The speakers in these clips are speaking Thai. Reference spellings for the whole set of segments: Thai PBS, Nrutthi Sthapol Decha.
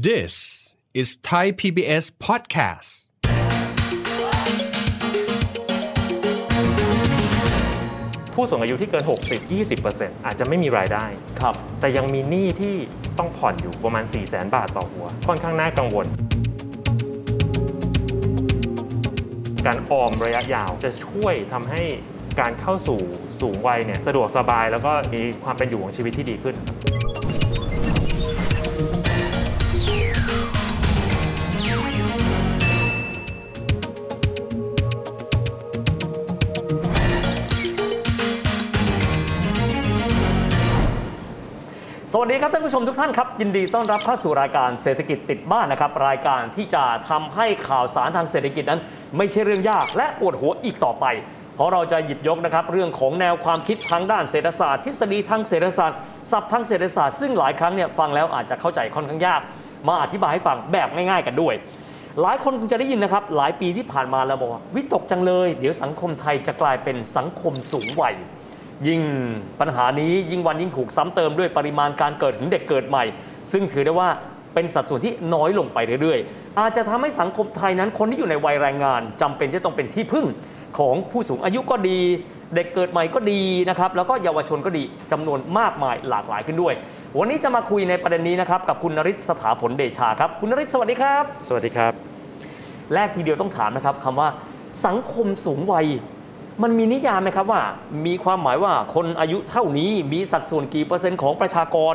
This is Thai PBS podcastผู้สูงอายุที่เกิน 60-20% อาจจะไม่มีรายได้ครับแต่ยังมีหนี้ที่ต้องผ่อนอยู่ประมาณ 400,000 บาทต่อหัวค่อนข้างน่ากังวลการออมระยะยาวจะช่วยทำให้การเข้าสู่สูงวัยเนี่ยสะดวกสบายแล้วก็มีความเป็นอยู่ของชีวิตที่ดีขึ้นสวัสดีครับท่านผู้ชมทุกท่านครับยินดีต้อนรับเข้าสู่รายการเศรษฐกิจติดบ้านนะครับรายการที่จะทำให้ข่าวสารทางเศรษฐกิจนั้นไม่ใช่เรื่องยากและปวดหัวอีกต่อไปเพราะเราจะหยิบยกนะครับเรื่องของแนวความคิดทางด้านเศรษฐศาสตร์ทฤษฎีทางเศรษฐศาสตร์ศัพท์ทางเศรษฐศาสตร์ซึ่งหลายครั้งเนี่ยฟังแล้วอาจจะเข้าใจค่อนข้างยากมาอธิบายให้ฟังแบบง่ายๆกันด้วยหลายคนคงจะได้ยินนะครับหลายปีที่ผ่านมาเราบอกวิตกจังเลยเดี๋ยวสังคมไทยจะกลายเป็นสังคมสูงวัยยิ่งปัญหานี้ยิ่งวันยิ่งถูกซ้ำเติมด้วยปริมาณการเกิดของเด็กเกิดใหม่ซึ่งถือได้ว่าเป็นสัดส่วนที่น้อยลงไปเรื่อยๆอาจจะทำให้สังคมไทยนั้นคนที่อยู่ในวัยแรงงานจำเป็นที่ต้องเป็นที่พึ่งของผู้สูงอายุก็ดีเด็กเกิดใหม่ก็ดีนะครับแล้วก็เยาวชนก็ดีจำนวนมากมายหลากหลายขึ้นด้วยวันนี้จะมาคุยในประเด็นนี้นะครับกับคุณนฤทธิ์สถาผลเดชาครับคุณนฤทธิ์สวัสดีครับสวัสดีครับแรกทีเดียวต้องถามนะครับคำว่าสังคมสูงวัยมันมีนิยามไหมครับว่ามีความหมายว่าคนอายุเท่านี้มีสัดส่วนกี่เปอร์เซ็นต์ของประชากร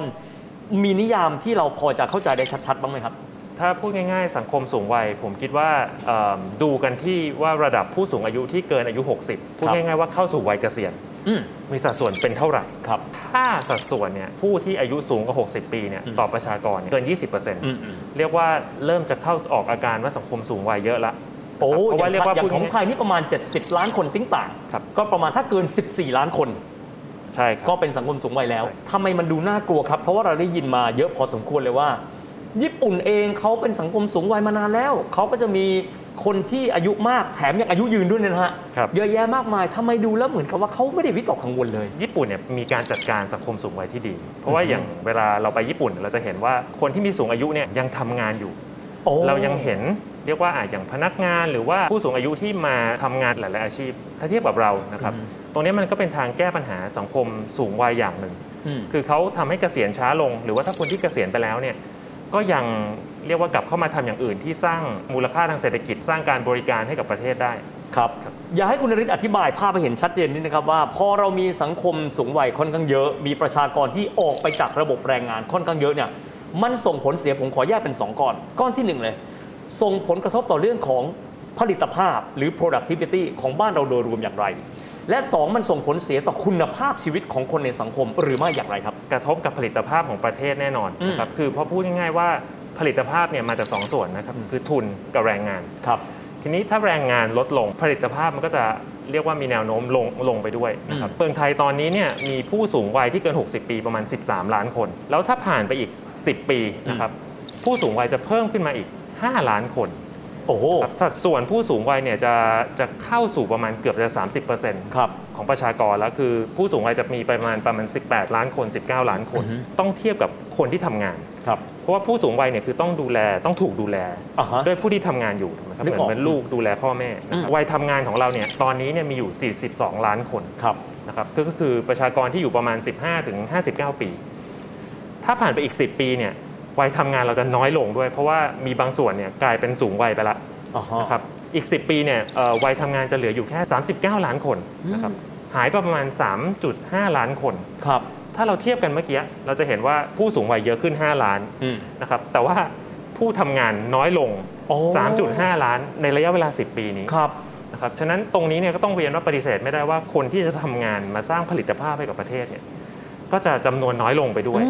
มีนิยามที่เราพอจะเข้าใจได้ชัดๆบ้างไหมครับถ้าพูดง่ายๆสังคมสูงวัยผมคิดว่าดูกันที่ว่าระดับผู้สูงอายุที่เกินอายุ60พูดง่ายๆว่าเข้าสู่วัยเกษียณมีสัดส่วนเป็นเท่าไหร่ครับถ้าสัดส่วนเนี่ยผู้ที่อายุสูงกว่า60ปีเนี่ยต่อประชากรเกิน 20% เรียกว่าเริ่มจะเข้าออกอาการว่าสังคมสูงวัยเยอะละโอ้เพราะว่าเรียกว่าอย่างของไทยนี่ประมาณ70ล้านคนติ้งต่างก็ประมาณถ้าเกิน14ล้านคนใช่ครับก็เป็นสังคมสูงวัยแล้วทำไมมันดูน่ากลัวครับเพราะว่าเราได้ยินมาเยอะพอสมควรเลยว่าญี่ปุ่นเองเขาเป็นสังคมสูงวัยมานานแล้วเขาก็จะมีคนที่อายุมากแถมยังอายุยืนด้วยนะฮะเยอะแยะมากมายทำไมดูแล้วเหมือนกับว่าเขาไม่ได้วิตกกังวลเลยญี่ปุ่นเนี่ยมีการจัดการสังคมสูงวัยที่ดีเพราะว่าอย่างเวลาเราไปญี่ปุ่นเราจะเห็นว่าคนที่มีสูงอายุเนี่ยยังทำงานอยู่เรายังเห็นเรียกว่าอย่างพนักงานหรือว่าผู้สูงอายุที่มาทำงานหลายๆอาชีพถ้าเทียบกับเรานะครับตรงนี้มันก็เป็นทางแก้ปัญหาสังคมสูงวัยอย่างหนึ่งคือเขาทำให้เกษียณช้าลงหรือว่าถ้าคนที่เกษียณไปแล้วเนี่ยก็ยังเรียกว่ากลับเข้ามาทำอย่างอื่นที่สร้างมูลค่าทางเศรษฐกิจสร้างการบริการให้กับประเทศได้ครับอยากให้คุณนฤทธิ์อธิบายภาพให้เห็นชัดเจนนิดนะครับว่าพอเรามีสังคมสูงวัยค่อนข้างเยอะมีประชากรที่ออกไปจากระบบแรงงานค่อนข้างเยอะเนี่ยมันส่งผลเสียผมขอแยกเป็น2ก้อนที่1เลยส่งผลกระทบต่อเรื่องของผลิตภาพหรือ productivity ของบ้านเราโดยรวมอย่างไรและ2มันส่งผลเสียต่อคุณภาพชีวิตของคนในสังคมหรือไม่อย่างไรครับกระทบกับผลิตภาพของประเทศแน่นอนนะครับคือพอพูดง่ายๆว่าผลิตภาพเนี่ยมาจาก2ส่วนนะครับคือทุนกับแรงงานครับทีนี้ถ้าแรงงานลดลงผลิตภาพมันก็จะเรียกว่ามีแนวโน้มลงไปด้วยนะครับเมืองไทยตอนนี้เนี่ยมีผู้สูงวัยที่เกิน60ปีประมาณ13ล้านคนแล้วถ้าผ่านไปอีก10ปีนะครับผู้สูงวัยจะเพิ่มขึ้นมาอีก5ล้านคนโอ้โหสัดส่วนผู้สูงวัยเนี่ยจะเข้าสู่ประมาณเกือบจะ 30% ครับของประชากรแล้วคือผู้สูงวัยจะมีประมาณ18ล้านคน19ล้านคนต้องเทียบกับคนที่ทำงานครับเพราะว่าผู้สูงวัยเนี่ยคือต้องดูแลต้องถูกดูแลโดยผู้ที่ทำงานอยู่นะครับเหมือนลูกดูแลพ่อแม่วัยทำงานของเราเนี่ยตอนนี้เนี่ยมีอยู่42ล้านคนครับนะครับก็คือประชากรที่อยู่ประมาณ15ถึง59ปีถ้าผ่านไปอีก10ปีเนี่ยวัยทำงานเราจะน้อยลงด้วยเพราะว่ามีบางส่วนเนี่ยกลายเป็นสูงวัยไปแล้วนะครับอีก10ปีเนี่ยวัยทำงานจะเหลืออยู่แค่39ล้านคนนะครับหายไปประมาณ 3.5 ล้านคนครับถ้าเราเทียบกันเมื่อกี้เราจะเห็นว่าผู้สูงวัยเยอะขึ้น5ล้านนะครับแต่ว่าผู้ทำงานน้อยลง 3.5 ล้านในระยะเวลา10ปีนี้นะครับฉะนั้นตรงนี้เนี่ยก็ต้องเรียนว่าปฏิเสธไม่ได้ว่าคนที่จะทำงานมาสร้างผลิตภาพให้กับประเทศเนี่ยก็จะจำนวนน้อยลงไปด้วย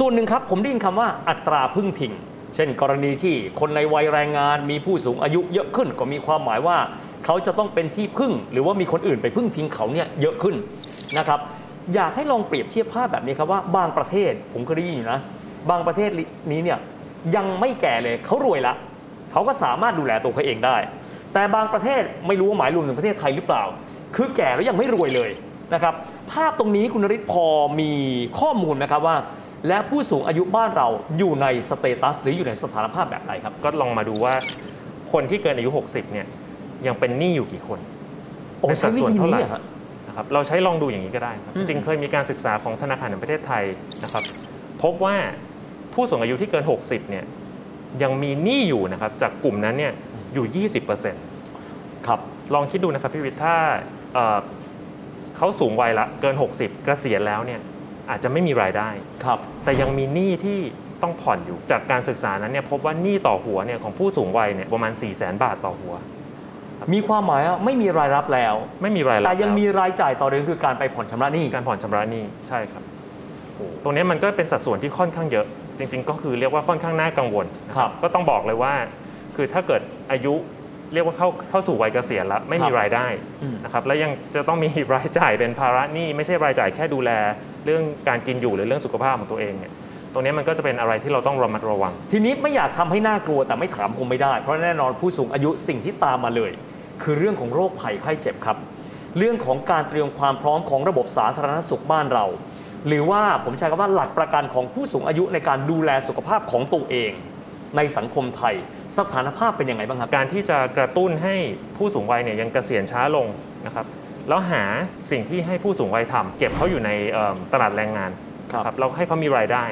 ส่วนหนึ่งครับผมได้ยินคำว่าอัตราพึ่งพิงเช่นกรณีที่คนในวัยแรงงานมีผู้สูงอายุเยอะขึ้นก็มีความหมายว่าเขาจะต้องเป็นที่พึ่งหรือว่ามีคนอื่นไปพึ่งพิงเขาเนี่ยเยอะขึ้นนะครับอยากให้ลองเปรียบเทียบภาพแบบนี้ครับว่าบางประเทศผมเคยได้ยินอยู่นะ บางประเทศนี้เนี่ยยังไม่แก่เลยเขารวยละเขาก็สามารถดูแลตัวเขาเองได้แต่บางประเทศไม่รู้ว่าหมายรวมถึงประเทศไทยหรือเปล่าคือแก่แล้วยังไม่รวยเลยนะครับภาพตรงนี้คุณนฤทธิ์พอมีข้อมูลไหมครับว่าและผู้สูงอายุบ้านเราอยู่ในสเตตัสหรืออยู่ในสถานภาพแบบไหนครับก็ลองมาดูว่าคนที่เกินอายุ60เนี่ยยังเป็นหนี้อยู่กี่คนเป็นสัดส่วนเท่าไหร่นะครับเราใช้ลองดูอย่างนี้ก็ได้จริงๆเคยมีการศึกษาของธนาคารแห่งประเทศไทยนะครับพบว่าผู้สูงอายุที่เกิน60เนี่ยยังมีหนี้อยู่นะครับจากกลุ่มนั้นเนี่ยอยู่ 20% ครับลองคิดดูนะครับพี่วิทย์ถ้าเขาสูงวัยละเกิน60เกษียณแล้วเนี่ยอาจจะไม่มีรายได้ครับแต่ยังมีหนี้ที่ต้องผ่อนอยู่จากการศึกษานั้นเนี่ยพบว่าหนี้ต่อหัวเนี่ยของผู้สูงวัยเนี่ยประมาณ 400,000 บาทต่อหัวมีความหมายว่าไม่มีรายรับแล้วไม่มีรายรับแต่ยังมีรายจ่ายต่อเดือนคือการไปผ่อนชำระหนี้การผ่อนชำระหนี้ใช่ครับตรงนี้มันก็เป็นสัดส่วนที่ค่อนข้างเยอะจริงๆก็คือเรียกว่าค่อนข้างน่ากังวลนะครับก็ต้องบอกเลยว่าคือถ้าเกิดอายุเรียกว่าเข้าสู่วัยเกษียณแล้วไม่มีรายได้นะครับและยังจะต้องมีรายจ่ายเป็นภาระหนี้ไม่ใช่รายจ่ายแค่ดูแลเรื่องการกินอยู่หรือเรื่องสุขภาพของตัวเองเนี่ยตรงนี้มันก็จะเป็นอะไรที่เราต้องระมัดระวังทีนี้ไม่อยากทำให้น่ากลัวแต่ไม่ถามคงไม่ได้เพราะแน่นอนผู้สูงอายุสิ่งที่ตามมาเลยคือเรื่องของโรคภัยไข้เจ็บครับเรื่องของการเตรียมความพร้อมของระบบสาธารณสุขบ้านเราหรือว่าผมใช้คำว่าหลักประกันของผู้สูงอายุในการดูแลสุขภาพของตัวเองในสังคมไทยสถานภาพเป็นยังไงบ้างครับการที่จะกระตุ้นให้ผู้สูงวัยเนี่ยยังเกษียณช้าลงนะครับแล้วหาสิ่งที่ให้ผู้สูงวัยทำเก็บเขาอยู่ในตลาดแรงงานครับเราให้เขามีรายได้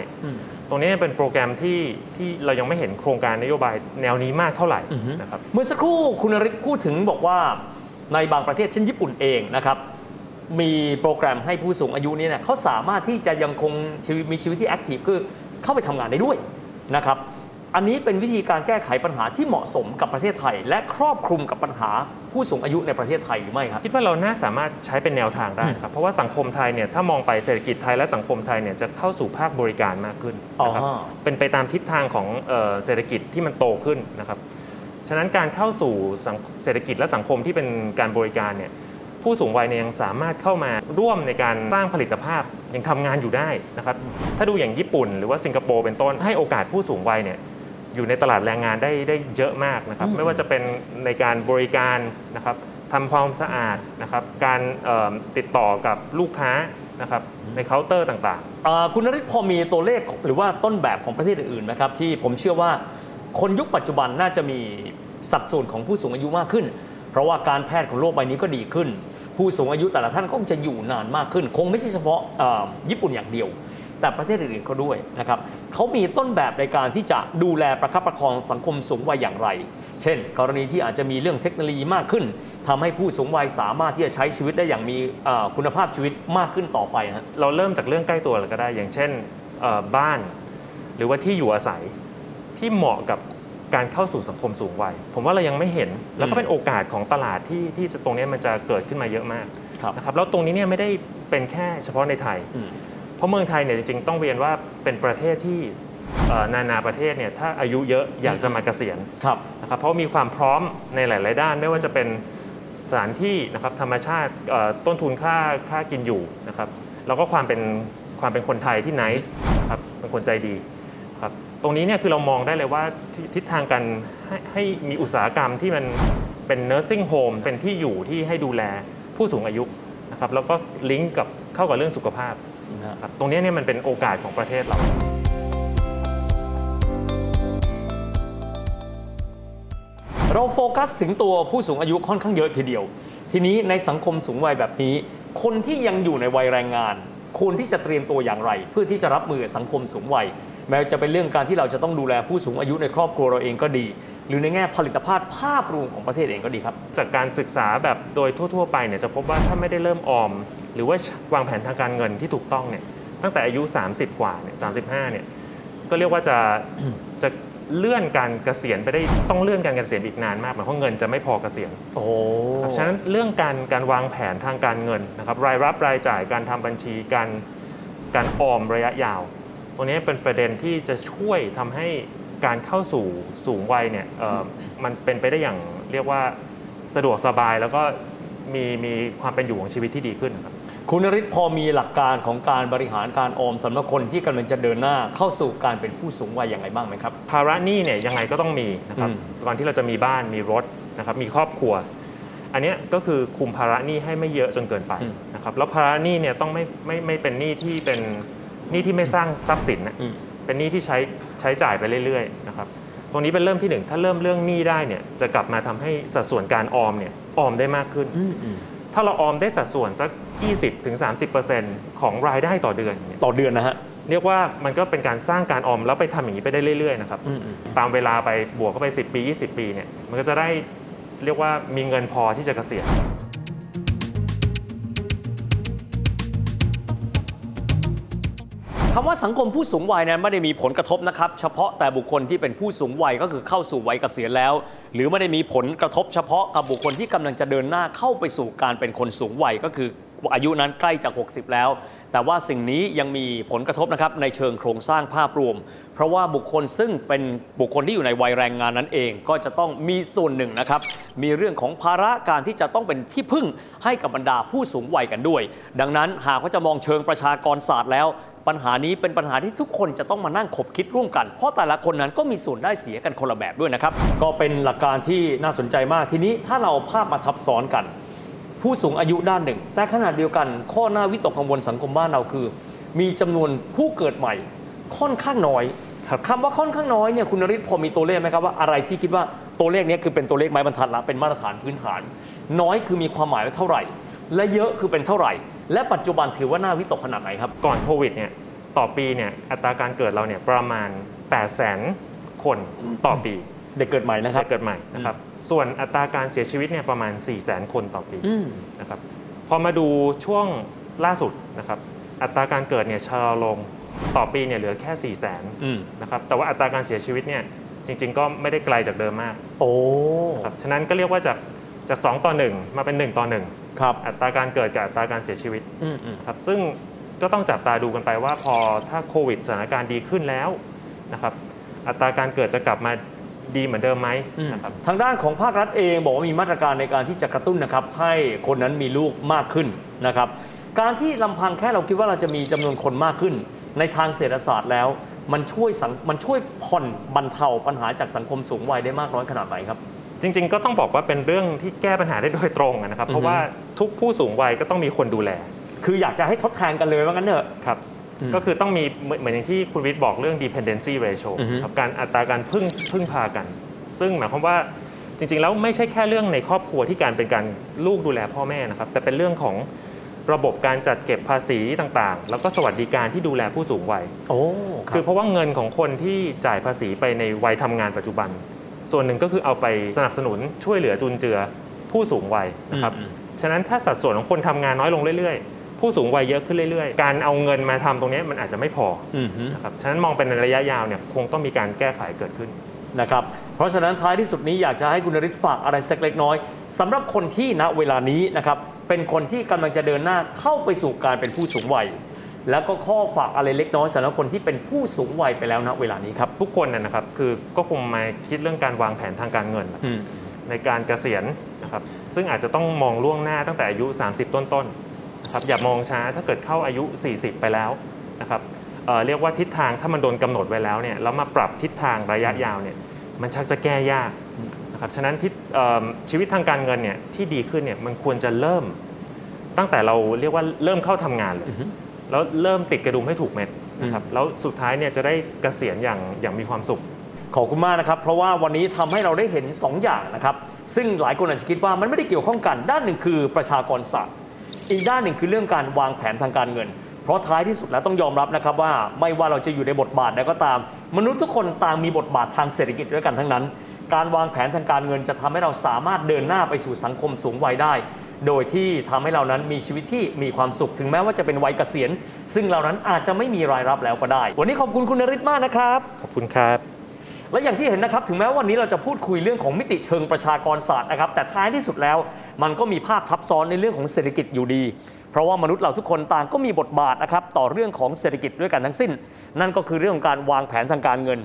ตรงนี้เป็นโปรแกรมที่เรายังไม่เห็นโครงการนโยบายแนวนี้มากเท่าไหร่นะครับเมื่อสักครู่คุณนฤทธิ์พูดถึงบอกว่าในบางประเทศเช่นญี่ปุ่นเองนะครับมีโปรแกรมให้ผู้สูงอายุนี่เนี่ยเขาสามารถที่จะยังคงมีชีวิตที่แอคทีฟคือเข้าไปทำงานได้ด้วยนะครับอันนี้เป็นวิธีการแก้ไขปัญหาที่เหมาะสมกับประเทศไทยและครอบคลุมกับปัญหาผู้สูงอายุในประเทศไทยหรือไม่ครับคิดว่าเราน่าสามารถใช้เป็นแนวทางได้ครับเพราะว่าสังคมไทยเนี่ยถ้ามองไปเศรษฐกิจไทยและสังคมไทยเนี่ยจะเข้าสู่ภาคบริการมากขึ้นนะครับเป็นไปตามทิศทางของเศรษฐกิจที่มันโตขึ้นนะครับฉะนั้นการเข้าสู่เศรษฐกิจและสังคมที่เป็นการบริการเนี่ยผู้สูงวัยเนี่ยยังสามารถเข้ามาร่วมในการสร้างผลิตภาพยังทำงานอยู่ได้นะครับถ้าดูอย่างญี่ปุ่นหรือว่าสิงคโปร์เป็นต้นให้โอกาสผู้สูงวัยเนี่ยอยู่ในตลาดแรงงานได้เยอะมากนะครับไม่ว่าจะเป็นในการบริการนะครับทำความสะอาดนะครับการติดต่อกับลูกค้านะครับในเคาน์เตอร์ต่างๆคุณนฤทธิ์พอมีตัวเลขหรือว่าต้นแบบของประเทศอื่นๆนะครับที่ผมเชื่อว่าคนยุคปัจจุบันน่าจะมีสัดส่วนของผู้สูงอายุมากขึ้นเพราะว่าการแพทย์ของโลกใบนี้ก็ดีขึ้นผู้สูงอายุแต่ละท่านก็จะอยู่นานมากขึ้นคงไม่ใช่เฉพาะญี่ปุ่นอย่างเดียวแต่ประเทศอื่นๆเขาด้วยนะครับเขามีต้นแบบในการที่จะดูแลประคับประคองสังคมสูงวัยอย่างไรเช่นกรณีที่อาจจะมีเรื่องเทคโนโลยีมากขึ้นทำให้ผู้สูงวัยสามารถที่จะใช้ชีวิตได้อย่างมีคุณภาพชีวิตมากขึ้นต่อไปนะเราเริ่มจากเรื่องใกล้ตัวก็ได้อย่างเช่นบ้านหรือว่าที่อยู่อาศัยที่เหมาะกับการเข้าสู่สังคมสูงวัยผมว่าเรายังไม่เห็นแล้วก็เป็นโอกาสของตลาดที่ตรงนี้มันจะเกิดขึ้นมาเยอะมากนะครับแล้วตรงนี้เนี่ยไม่ได้เป็นแค่เฉพาะในไทยเพราะเมืองไทยเนี่ยจริงๆต้องเรียนว่าเป็นประเทศที่นานาประเทศเนี่ยถ้าอายุเยอะอยากจะมาเกษียณนะครับเพราะมีความพร้อมในหลายๆด้านไม่ว่าจะเป็นสถานที่นะครับธรรมชาติต้นทุนค่ากินอยู่นะครับแล้วก็ความเป็นคนไทยที่ nice นะครับเป็นคนใจดีครับตรงนี้เนี่ยคือเรามองได้เลยว่าทิศทางการให้มีอุตสาหกรรมที่มันเป็น nursing home เป็นที่อยู่ที่ให้ดูแลผู้สูงอายุนะครับแล้วก็ลิงก์กับเข้ากับเรื่องสุขภาพตรงนี้เนี่ยมันเป็นโอกาสของประเทศเราเราโฟกัสถึงตัวผู้สูงอายุค่อนข้างเยอะทีเดียวทีนี้ในสังคมสูงวัยแบบนี้คนที่ยังอยู่ในวัยแรงงานควรที่จะเตรียมตัวอย่างไรเพื่อที่จะรับมือสังคมสูงวัยแม้จะเป็นเรื่องการที่เราจะต้องดูแลผู้สูงอายุในครอบครัวเราเองก็ดีหรือในแง่ผลิตภาพภาพรวมของประเทศเองก็ดีครับจากการศึกษาแบบโดยทั่วๆไปเนี่ยจะพบว่าถ้าไม่ได้เริ่มออมหรือว่าวางแผนทางการเงินที่ถูกต้องเนี่ยตั้งแต่อายุ30กว่าเนี่ย35เนี่ยก็เรียกว่าจะเลื่อนการเกษียณไปได้ต้องเลื่อนการเกษียณอีกนานมากเพราะเงินจะไม่พอเกษียณโอ้ครับฉะนั้นเรื่องการวางแผนทางการเงินนะครับรายรับรายจ่ายการทำบัญชีการออมระยะยาวตรงนี้เป็นประเด็นที่จะช่วยทำให้การเข้าสู่สูงวัยเนี่ยมันเป็นไปได้อย่างเรียกว่าสะดวกสบายแล้วก็มีความเป็นอยู่ของชีวิตที่ดีขึ้นครับ คุณนฤทธิ์พอมีหลักการของการบริหารการออมสำหรับคนที่กำลังจะเดินหน้าเข้าสู่การเป็นผู้สูงวัยอย่างไรบ้างไหมครับภาระหนี้เนี่ยยังไงก็ต้องมีนะครับตอนที่เราจะมีบ้านมีรถนะครับมีครอบครัวอันนี้ก็คือคุมภาระหนี้ให้ไม่เยอะจนเกินไปนะครับแล้วภาระหนี้เนี่ยต้องไม่เป็นหนี้ที่เป็นหนี้ที่ไม่สร้างทรัพย์สินนะเป็นหนี้ที่ใช้จ่ายไปเรื่อยๆนะครับตรงนี้เป็นเริ่มที่1ถ้าเริ่มเรื่องหนี้ได้เนี่ยจะกลับมาทำให้สัดส่วนการออมเนี่ยออมได้มากขึ้นถ้าเราออมได้สัดส่วนสัก 20-30% ของรายได้ต่อเดือนนะฮะเรียกว่ามันก็เป็นการสร้างการออมแล้วไปทำอย่างนี้ไปได้เรื่อยๆนะครับตามเวลาไปบวกเข้าไป10ปี20ปีเนี่ยมันก็จะได้เรียกว่ามีเงินพอที่จะเกษียณคำว่าสังคมผู้สูงวัยนั้นไม่ได้มีผลกระทบนะครับเฉพาะแต่บุคคลที่เป็นผู้สูงวัยก็คือเข้าสู่วัยเกษียณแล้วหรือไม่ได้มีผลกระทบเฉพาะกับบุคคลที่กำลังจะเดินหน้าเข้าไปสู่การเป็นคนสูงวัยก็คืออายุนั้นใกล้จาก60แล้วแต่ว่าสิ่งนี้ยังมีผลกระทบนะครับในเชิงโครงสร้างภาพรวมเพราะว่าบุคคลซึ่งเป็นบุคคลที่อยู่ในวัยแรงงานนั้นเองก็จะต้องมีส่วนหนึ่งนะครับมีเรื่องของภาระการที่จะต้องเป็นที่พึ่งให้กับบรรดาผู้สูงวัยกันด้วยดังนั้นหากว่าจะมองเชิงประชากรศาสตร์แล้วปัญหานี้เป็นปัญหาที่ทุกคนจะต้องมานั่งขบคิดร่วมกันเพราะแต่ละคนนั้นก็มีส่วนได้เสียกันคนละแบบด้วยนะครับก็เป็นหลักการที่น่าสนใจมากทีนี้ถ้าเราภาพมาทับซ้อนกันผู้สูงอายุด้านหนึ่งแต่ขณะเดียวกันข้อหน้าวิตกกังวลสังคมบ้านเราคือมีจำนวนผู้เกิดใหม่ค่อนข้างน้อยคำว่าค่อนข้างน้อยเนี่ยคุณนฤทธิ์พอมีตัวเลขไหมครับว่าอะไรที่คิดว่าตัวเลขนี้คือเป็นตัวเลขไม้บรรทัดละเป็นมาตรฐานพื้นฐานน้อยคือมีความหมายว่าเท่าไหร่และเยอะคือเป็นเท่าไหร่และปัจจุบันถือว่าน่าวิตกขนาดไหนครับก่อนโควิดเนี่ยต่อปีเนี่ยอัตราการเกิดเราเนี่ยประมาณ 800,000 คนต่อปีเด็กเกิดใหม่นะครับเด็กเกิดใหม่นะครับส่วนอัตราการเสียชีวิตเนี่ยประมาณ 400,000 คนต่อปีนะครับพอมาดูช่วงล่าสุดนะครับอัตราการเกิดเนี่ยชะลอลงต่อปีเนี่ยเหลือแค่ 400,000 นะครับแต่ว่าอัตราการเสียชีวิตเนี่ยจริงๆก็ไม่ได้ไกลจากเดิมมากโอ้ครับฉะนั้นก็เรียกว่าจาก2ต่อ1มาเป็น1ต่อ1ครับอัตราการเกิดกับอัตราการเสียชีวิตครับซึ่งก็ต้องจับตาดูกันไปว่าพอถ้าโควิดสถานการณ์ดีขึ้นแล้วนะครับอัตราการเกิดจะกลับมาดีเหมือนเดิมไหมนะครับทางด้านของภาครัฐเองบอกว่ามีมาตรการในการที่จะกระตุ้นนะครับให้คนนั้นมีลูกมากขึ้นนะครับการที่ลำพังแค่เราคิดว่าเราจะมีจำนวนคนมากขึ้นในทางเศรษฐศาสตร์แล้วมันช่วยผ่อนบรรเทาปัญหาจากสังคมสูงวัยได้มากน้อยขนาดไหนครับจริงๆก็ต้องบอกว่าเป็นเรื่องที่แก้ปัญหาได้โดยตรงนะครับเพราะว่าทุกผู้สูงวัยก็ต้องมีคนดูแลคืออยากจะให้ทดแทนกันเลยว่างั้นเถอะครับก็คือต้องมีเหมือนอย่างที่คุณวิทย์บอกเรื่อง dependency ratio ครับการอัตราการพึ่งพากันซึ่งหมายความว่าจริงๆแล้วไม่ใช่แค่เรื่องในครอบครัวที่การเป็นการลูกดูแลพ่อแม่นะครับแต่เป็นเรื่องของระบบการจัดเก็บภาษีต่างๆแล้วก็สวัสดิการที่ดูแลผู้สูงวัยโอ้คือเพราะว่าเงินของคนที่จ่ายภาษีไปในวัยทำงานปัจจุบันส่วนหนึ่งก็คือเอาไปสนับสนุนช่วยเหลือจุนเจือผู้สูงวัยนะครับฉะนั้นถ้าสัดส่วนของคนทำงานน้อยลงเรื่อยๆผู้สูงวัยเยอะขึ้นเรื่อยๆการเอาเงินมาทำตรงนี้มันอาจจะไม่พอนะครับฉะนั้นมองเป็นระยะยาวเนี่ยคงต้องมีการแก้ไขเกิดขึ้นนะครับเพราะฉะนั้นท้ายที่สุดนี้อยากจะให้คุณนฤทธิ์ฝากอะไรสักเล็กน้อยสำหรับคนที่ณเวลานี้นะครับเป็นคนที่กำลังจะเดินหน้าเข้าไปสู่การเป็นผู้สูงวัยแล้วก็ข้อฝากอะไรเล็กน้อยสำหรับคนที่เป็นผู้สูงวัยไปแล้วนะเวลานี้ครับทุกคนนะครับคือก็คงมาคิดเรื่องการวางแผนทางการเงินในการเกษียณนะครับซึ่งอาจจะต้องมองล่วงหน้าตั้งแต่อายุ30ต้นๆนะครับอย่ามองช้าถ้าเกิดเข้าอายุ40ไปแล้วนะครับเรียกว่าทิศทางถ้ามันโดนกำหนดไว้แล้วเนี่ยแล้วมาปรับทิศทางระยะยาวเนี่ยมันชักจะแก้ยากนะครับฉะนั้นชีวิตทางการเงินเนี่ยที่ดีขึ้นเนี่ยมันควรจะเริ่มตั้งแต่เราเรียกว่าเริ่มเข้าทำงานเลยแล้วเริ่มติดกระดุมให้ถูกเม็ดนะครับแล้วสุดท้ายเนี่ยจะได้เกษียณอย่างมีความสุขขอบคุณมากนะครับเพราะว่าวันนี้ทำให้เราได้เห็น2 อย่างนะครับซึ่งหลายคนอาจจะคิดว่ามันไม่ได้เกี่ยวข้องกันด้านหนึ่งคือประชากรศาสตร์อีกด้านหนึ่งคือเรื่องการวางแผนทางการเงินเพราะท้ายที่สุดแล้วต้องยอมรับนะครับว่าไม่ว่าเราจะอยู่ในบทบาทใดก็ตามมนุษย์ทุกคนต่างมีบทบาททางเศรษฐกิจด้วยกันทั้งนั้นการวางแผนทางการเงินจะทำให้เราสามารถเดินหน้าไปสู่สังคมสูงวัยได้โดยที่ทำให้เรานั้นมีชีวิตที่มีความสุขถึงแม้ว่าจะเป็นวัยเกษียณซึ่งเรานั้นอาจจะไม่มีรายรับแล้วก็ได้วันนี้ขอบคุณคุณนฤทธิ์มากนะครับขอบคุณครับ และอย่างที่เห็นนะครับถึงแม้ว่าวันนี้เราจะพูดคุยเรื่องของมิติเชิงประชากรศาสตร์นะครับแต่ท้ายที่สุดแล้วมันก็มีภาพทับซ้อนในเรื่องของเศรษฐกิจอยู่ดีเพราะว่ามนุษย์เราทุกคนต่างก็มีบทบาทนะครับต่อเรื่องของเศรษฐกิจด้วยกันทั้งสิ้นนั่นก็คือเรื่องของการวางแผนทางการเงิน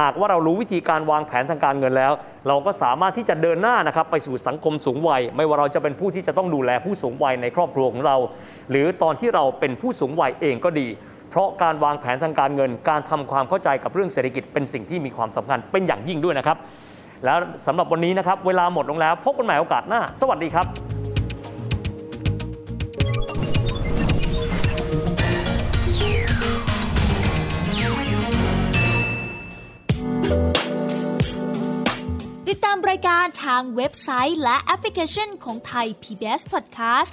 หากว่าเรารู้วิธีการวางแผนทางการเงินแล้วเราก็สามารถที่จะเดินหน้านะครับไปสู่สังคมสูงวัยไม่ว่าเราจะเป็นผู้ที่จะต้องดูแลผู้สูงวัยในครอบครัวของเราหรือตอนที่เราเป็นผู้สูงวัยเองก็ดีเพราะการวางแผนทางการเงินการทำความเข้าใจกับเรื่องเศรษฐกิจเป็นสิ่งที่มีความสำคัญเป็นอย่างยิ่งด้วยนะครับแล้วสำหรับวันนี้นะครับเวลาหมดลงแล้วพบกันใหม่โอกาสหน้าสวัสดีครับติดตามรายการทางเว็บไซต์และแอปพลิเคชันของ Thai PBS Podcast